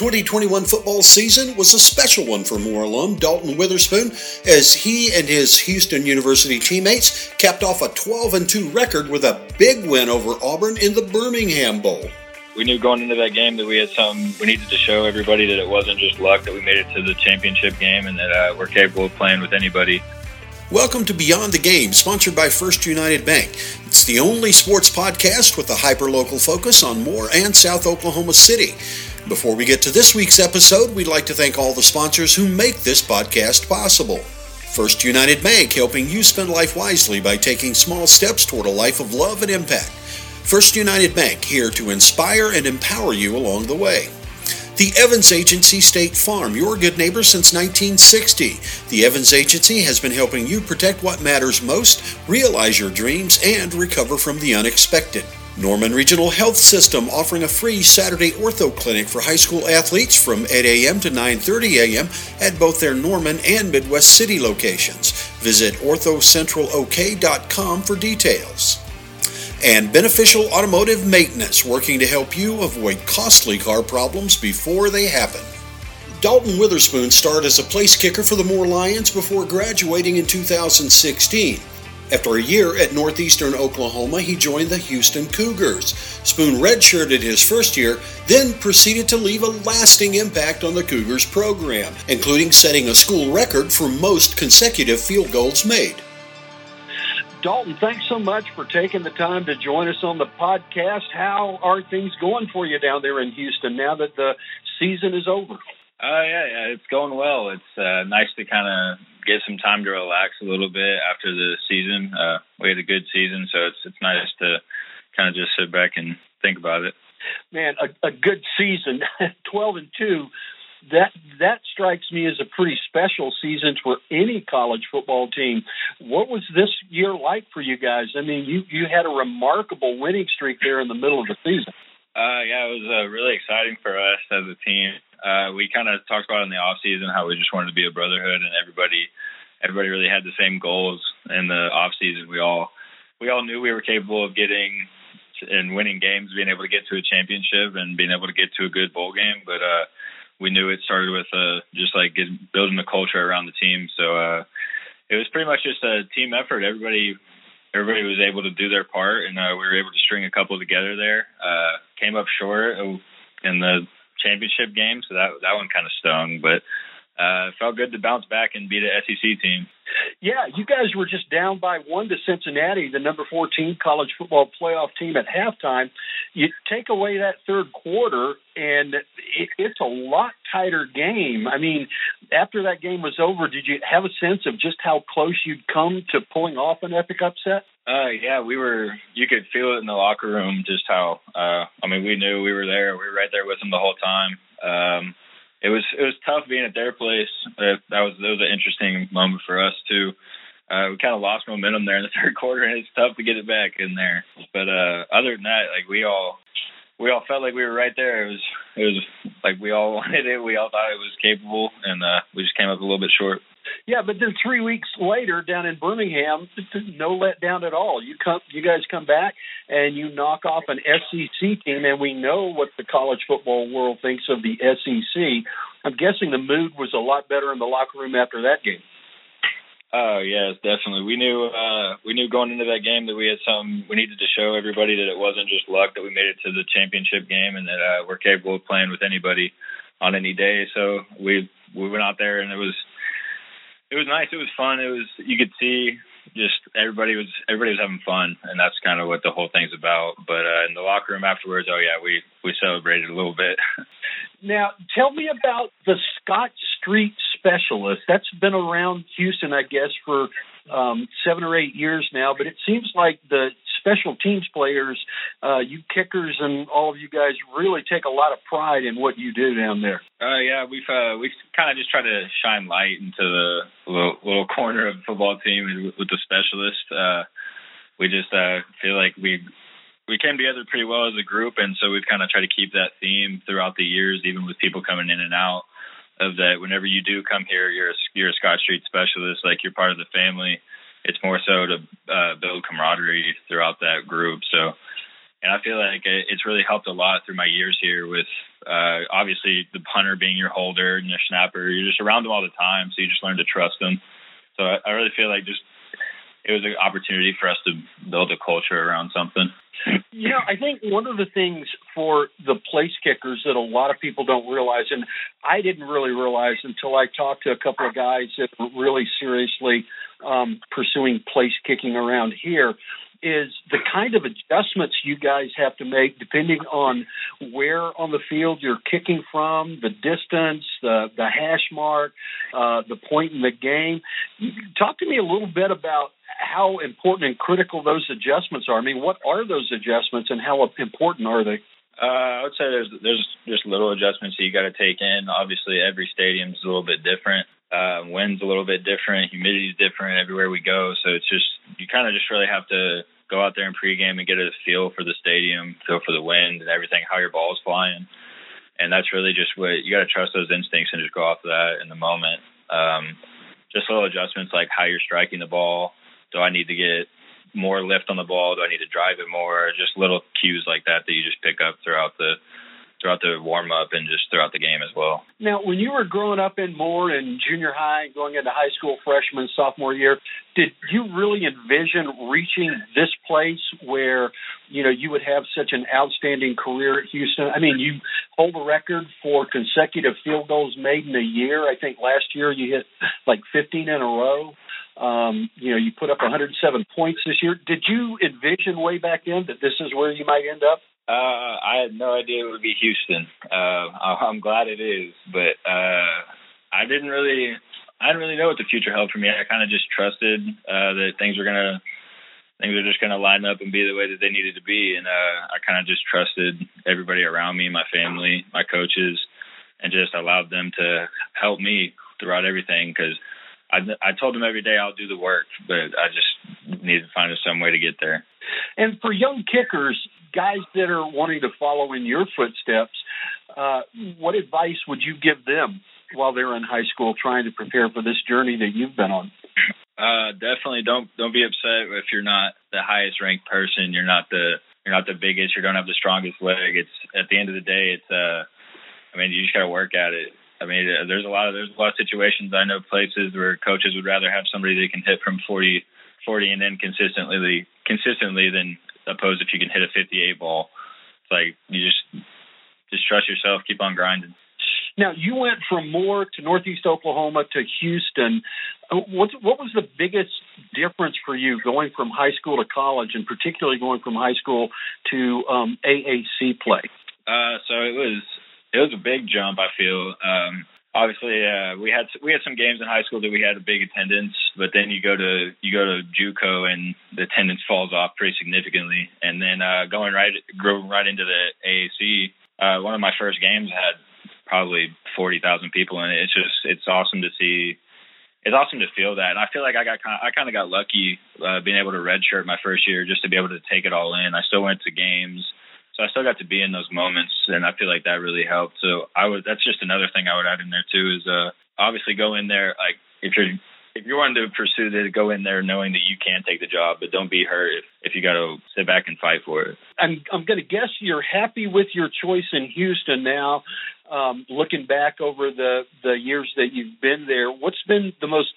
2021 football season was a special one for Moore alum Dalton Witherspoon as he and his Houston University teammates capped off a 12-2 record with a big win over Auburn in the Birmingham Bowl. We knew going into that game that we had we needed to show everybody that it wasn't just luck, that we made it to the championship game and that we're capable of playing with anybody. Welcome to Beyond the Game, sponsored by First United Bank. It's the only sports podcast with a hyper-local focus on Moore and South Oklahoma City. Before we get to this week's episode, we'd like to thank all the sponsors who make this podcast possible. First United Bank, helping you spend life wisely by taking small steps toward a life of love and impact. First United Bank, here to inspire and empower you along the way. The Evans Agency, State Farm, your good neighbor since 1960. The Evans Agency has been helping you protect what matters most, realize your dreams, and recover from the unexpected. Norman Regional Health System, offering a free Saturday ortho clinic for high school athletes from 8 a.m. to 9:30 a.m. at both their Norman and Midwest City locations. Visit OrthoCentralOK.com for details. And Beneficial Automotive Maintenance, working to help you avoid costly car problems before they happen. Dalton Witherspoon started as a place kicker for the Moore Lions before graduating in 2016. After a year at Northeastern Oklahoma, he joined the Houston Cougars. Spoon redshirted his first year, then proceeded to leave a lasting impact on the Cougars program, including setting a school record for most consecutive field goals made. Dalton, thanks so much for taking the time to join us on the podcast. How are things going for you down there in Houston now that the season is over? Yeah, it's going well. It's nice to kind of get some time to relax a little bit after the season. We had a good season, so it's nice to kind of just sit back and think about it. Man, a good season, 12-2. That strikes me as a pretty special season for any college football team. What was this year like for you guys? I mean, you had a remarkable winning streak there in the middle of the season. Yeah, it was really exciting for us as a team. We kind of talked about in the off season how we just wanted to be a brotherhood, and everybody really had the same goals in the off season. We all knew we were capable of getting and winning games, being able to get to a championship, and being able to get to a good bowl game, but. We knew it started with building a culture around the team. So it was pretty much just a team effort. Everybody was able to do their part, and we were able to string a couple together there. Came up short in the championship game, so that one kind of stung. But felt good to bounce back and beat an SEC team. Yeah, you guys were just down by one to Cincinnati, the number 14 college football playoff team at halftime. You take away that third quarter, and it's a lot tighter game. I mean, after that game was over, did you have a sense of just how close you'd come to pulling off an epic upset? Yeah, we were. You could feel it in the locker room just how. We knew we were there. We were right there with them the whole time. It was tough being at their place. That was an interesting moment for us too. We kind of lost momentum there in the third quarter, and it's tough to get it back in there. But other than that, like we all felt like we were right there. It was like we all wanted it. We all thought it was capable, and we just came up a little bit short. Yeah, but then 3 weeks later, down in Birmingham, no letdown at all. You guys come back and you knock off an SEC team, and we know what the college football world thinks of the SEC. I'm guessing the mood was a lot better in the locker room after that game. Oh yes, definitely. We knew going into that game that we needed to show everybody that it wasn't just luck, that we made it to the championship game, and that we're capable of playing with anybody on any day. So we went out there, and it was nice. It was fun. You could see just everybody was having fun, and that's kind of what the whole thing's about. But in the locker room afterwards, oh yeah, we celebrated a little bit. Now, tell me about the Scott Street Specialist. That's been around Houston, I guess, for 7 or 8 years now. But it seems like the special teams players, you kickers, and all of you guys really take a lot of pride in what you do down there. Yeah, we've kind of just tried to shine light into the little corner of the football team with the specialists. We just feel like we came together pretty well as a group, and so we've kind of tried to keep that theme throughout the years, even with people coming in and out of that. Whenever you do come here, you're a Scott Street Specialist, like you're part of the family. It's more so to build camaraderie throughout that group. So And I feel like it's really helped a lot through my years here with obviously the punter being your holder and your snapper. You're just around them all the time, so you just learn to trust them. So I really feel like just it was an opportunity for us to build a culture around something. Yeah, I think one of the things for the place kickers that a lot of people don't realize, and I didn't really realize until I talked to a couple of guys that were really seriously pursuing place kicking around here, is the kind of adjustments you guys have to make depending on where on the field you're kicking from, the distance, the hash mark, the point in the game. Talk to me a little bit about how important and critical those adjustments are. I mean, what are those adjustments and how important are they? I would say there's just little adjustments that you got to take in. Obviously, every stadium is a little bit different. Wind's a little bit different, humidity's different everywhere we go. So it's just, you kind of just really have to go out there in pregame and get a feel for the stadium, feel for the wind and everything, how your ball's flying. And that's really just what you got to trust those instincts and just go off of that in the moment. Just little adjustments like how you're striking the ball. Do I need to get more lift on the ball? Do I need to drive it more? Just little cues like that that you just pick up throughout the warm-up and just throughout the game as well. Now, when you were growing up in Moore and junior high, going into high school, freshman, sophomore year, did you really envision reaching this place where, you know, you would have such an outstanding career at Houston? I mean, you hold a record for consecutive field goals made in a year. I think last year you hit like 15 in a row. You know, you put up 107 points this year. Did you envision way back then that this is where you might end up? I had no idea it would be Houston. I'm glad it is, but I didn't really know what the future held for me. I kind of just trusted that things were just gonna line up and be the way that they needed to be, and I kind of just trusted everybody around me, my family, my coaches, and just allowed them to help me throughout everything because I told them every day I'll do the work, but I just needed to find some way to get there. And for young kickers, guys that are wanting to follow in your footsteps, what advice would you give them while they're in high school trying to prepare for this journey that you've been on? Definitely don't be upset if you're not the highest ranked person. You're not the biggest. You don't have the strongest leg. It's at the end of the day, it's you just got to work at it. I mean, there's a lot of situations. I know places where coaches would rather have somebody that can hit from 40 and then consistently than opposed if you can hit a 58 ball. It's like you just trust yourself, keep on grinding. Now, you went from Moore to Northeast Oklahoma to Houston. What was the biggest difference for you going from high school to college, and particularly going from high school to AAC play? So it was a big jump, I feel. Obviously, we had some games in high school that we had a big attendance, but then you go to JUCO and the attendance falls off pretty significantly. And then going right into the AAC, one of my first games had probably 40,000 people in it. It's awesome to see. It's awesome to feel that, and I feel like I kind of got lucky being able to redshirt my first year just to be able to take it all in. I still went to games. I still got to be in those moments, and I feel like that really helped. So that's just another thing I would add in there too is obviously go in there like if you're wanting to pursue this, go in there knowing that you can take the job, but don't be hurt if you got to sit back and fight for it. I'm going to guess you're happy with your choice in Houston now. Looking back over the years that you've been there, what's been the most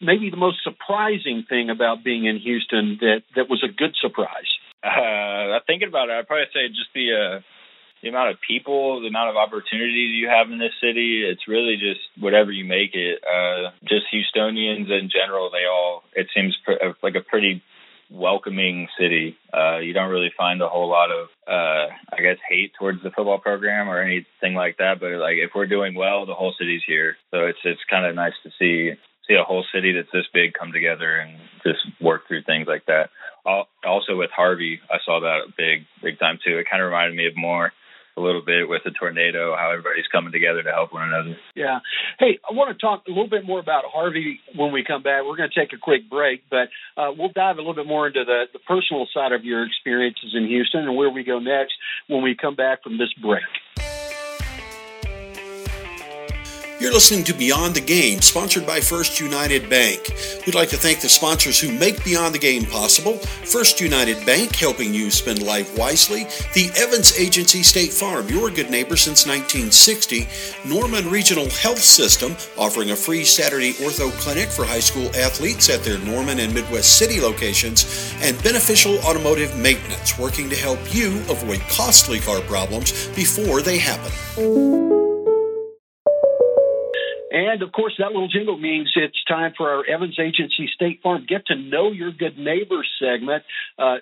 surprising thing about being in Houston that was a good surprise? Thinking about it, I'd probably say just the amount of people, the amount of opportunities you have in this city. It's really just whatever you make it. Just Houstonians in general, it seems like a pretty welcoming city. You don't really find a whole lot of, hate towards the football program or anything like that. But like if we're doing well, the whole city's here. So it's kind of nice to see a whole city that's this big come together and just work through things like that. Also with Harvey, I saw that big time too. It kind of reminded me of Moore a little bit with the tornado, how everybody's coming together to help one another. Yeah. Hey, I want to talk a little bit more about Harvey when we come back. We're going to take a quick break, but we'll dive a little bit more into the personal side of your experiences in Houston and where we go next when we come back from this break. You're listening to Beyond the Game, sponsored by First United Bank. We'd like to thank the sponsors who make Beyond the Game possible: First United Bank, helping you spend life wisely; The Evans Agency, State Farm, your good neighbor since 1960, Norman Regional Health System, offering a free Saturday ortho clinic for high school athletes at their Norman and Midwest City locations, and Beneficial Automotive Maintenance, working to help you avoid costly car problems before they happen. And, of course, that little jingle means it's time for our Evans Agency State Farm Get to Know Your Good Neighbor segment,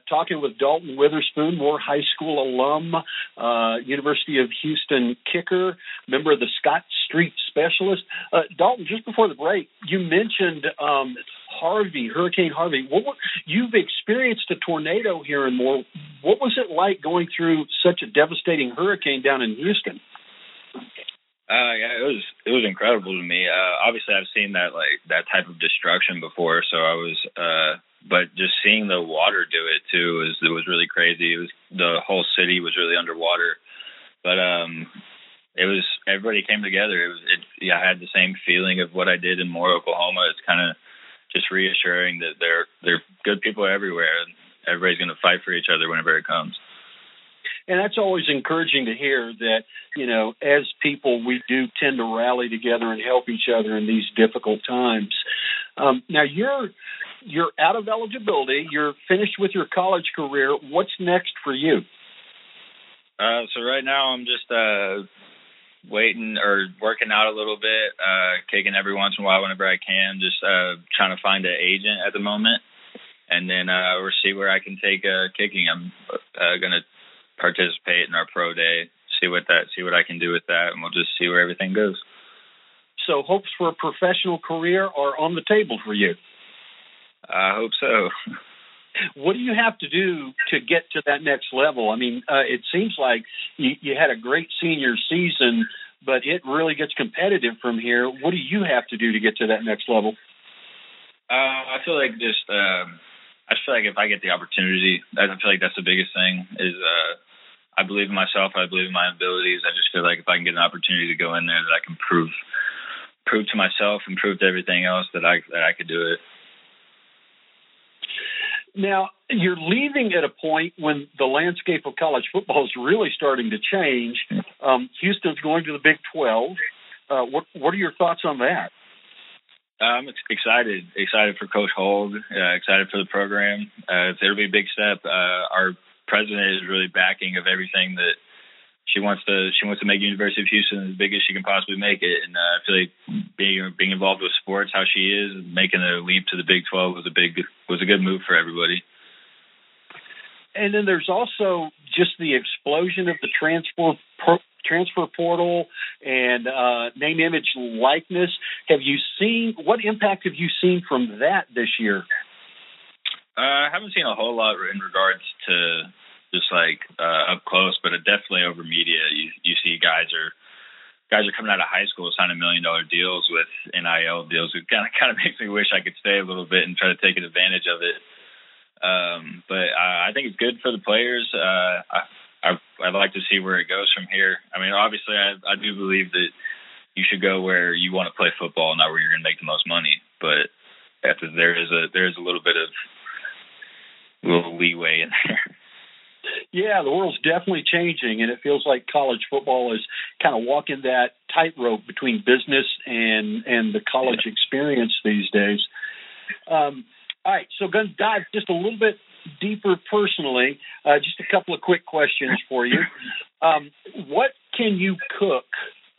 talking with Dalton Witherspoon, Moore High School alum, University of Houston kicker, member of the Scott Street Specialist. Dalton, just before the break, you mentioned Harvey, Hurricane Harvey. You've experienced a tornado here in Moore. What was it like going through such a devastating hurricane down in Houston? Yeah, it was incredible to me. Obviously, I've seen that type of destruction before, so I was. But just seeing the water do it too was really crazy. The whole city was really underwater, but it was everybody came together. I had the same feeling of what I did in Moore, Oklahoma. It's kind of just reassuring that they're good people everywhere, and everybody's going to fight for each other whenever it comes. And that's always encouraging to hear that, you know, as people, we do tend to rally together and help each other in these difficult times. Now, you're out of eligibility. You're finished with your college career. What's next for you? So right now I'm just waiting or working out a little bit, kicking every once in a while whenever I can, just trying to find an agent at the moment. And then we'll see where I can take kicking. I'm going to participate in our pro day, see what I can do with that, and we'll just see where everything goes. So hopes for a professional career are on the table for you? I hope so. What do you have to do to get to that next level? I mean, it seems like you had a great senior season, but it really gets competitive from here. What do you have to do to get to that next level? I feel like if I get the opportunity, I feel like that's the biggest thing is I believe in myself. I believe in my abilities. I just feel like if I can get an opportunity to go in there, that I can prove to myself and prove to everything else that I could do it. Now, you're leaving at a point when the landscape of college football is really starting to change. Houston's going to the Big 12. What are your thoughts on that? I'm excited for Coach Holt, excited for the program. It'll be a big step. Our president is really backing of everything that she wants to. She wants to make University of Houston as big as she can possibly make it. And I feel like being involved with sports, how she is, making a leap to the Big 12 was a good move for everybody. And then there's also just the explosion of the transfer portal and name, image, likeness. What impact have you seen from that this year? I haven't seen a whole lot in regards to just like up close, but definitely over media. You see guys are coming out of high school signing $1 million deals with NIL deals. It kind of makes me wish I could stay a little bit and try to take advantage of it. But I think it's good for the players. I'd like to see where it goes from here. I mean, obviously, I do believe that you should go where you want to play football, not where you're going to make the most money. But there is a little bit of little leeway in there. Yeah, the world's definitely changing, and it feels like college football is kind of walking that tightrope between business and the college experience these days. All right, so going to dive just a little bit deeper personally, just a couple of quick questions for you. What can you cook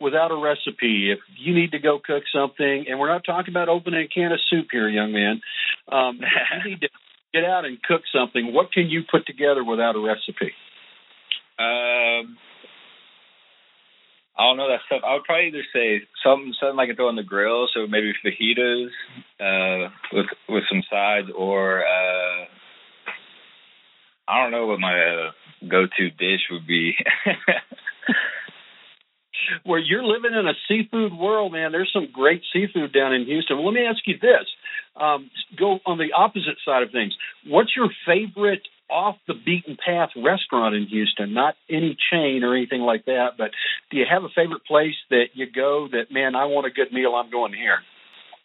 without a recipe? If you need to go cook something, and we're not talking about opening a can of soup here, young man, if you need to get out and cook something, what can you put together without a recipe? I don't know that stuff. I would probably either say something I could throw on the grill, so maybe fajitas with some sides, or I don't know what my go-to dish would be. Well, you're living in a seafood world, man. There's some great seafood down in Houston. Well, let me ask you this. Go on the opposite side of things. What's your favorite off-the-beaten-path restaurant in Houston, not any chain or anything like that, but do you have a favorite place that you go that, man, I want a good meal, I'm going here?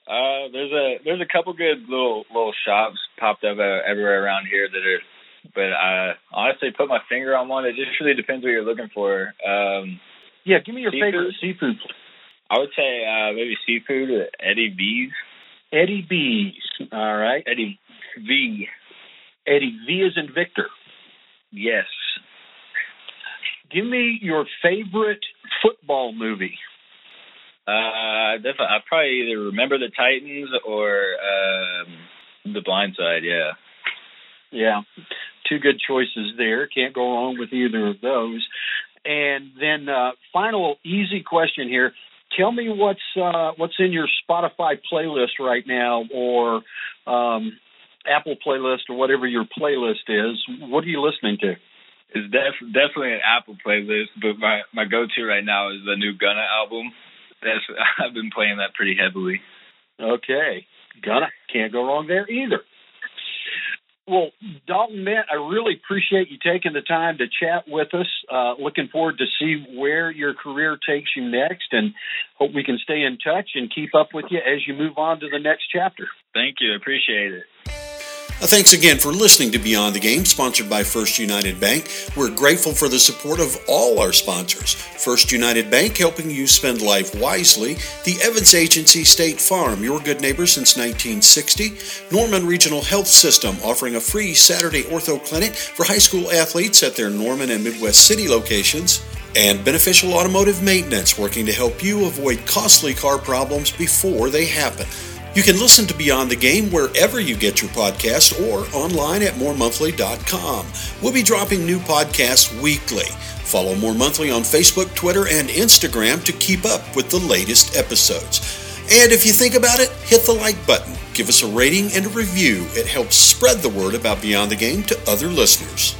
There's a couple good little shops popped up everywhere around here that are, but I honestly put my finger on one. It just really depends what you're looking for. Yeah, give me your favorite seafood. I would say maybe seafood at Eddie V's. Eddie V's. All right. Eddie V. Eddie V as in Victor. Yes. Give me your favorite football movie. Definitely. I probably either Remember the Titans or The Blind Side. Yeah. Yeah. Two good choices there. Can't go wrong with either of those. And then final easy question here. Tell me what's in your Spotify playlist right now, or Apple playlist, or whatever your playlist is. What are you listening to? It's definitely an Apple playlist, but my go-to right now is the new Gunna album. I've been playing that pretty heavily. Okay. Gunna. Can't go wrong there either. Well, Dalton, man, I really appreciate you taking the time to chat with us. Looking forward to see where your career takes you next, and hope we can stay in touch and keep up with you as you move on to the next chapter. Thank you. Appreciate it. Thanks again for listening to Beyond the Game, sponsored by First United Bank. We're grateful for the support of all our sponsors. First United Bank, helping you spend life wisely. The Evans Agency, State Farm, your good neighbor since 1960. Norman Regional Health System, offering a free Saturday ortho clinic for high school athletes at their Norman and Midwest City locations. And Beneficial Automotive Maintenance, working to help you avoid costly car problems before they happen. You can listen to Beyond the Game wherever you get your podcasts or online at moremonthly.com. We'll be dropping new podcasts weekly. Follow Moore Monthly on Facebook, Twitter, and Instagram to keep up with the latest episodes. And if you think about it, hit the like button. Give us a rating and a review. It helps spread the word about Beyond the Game to other listeners.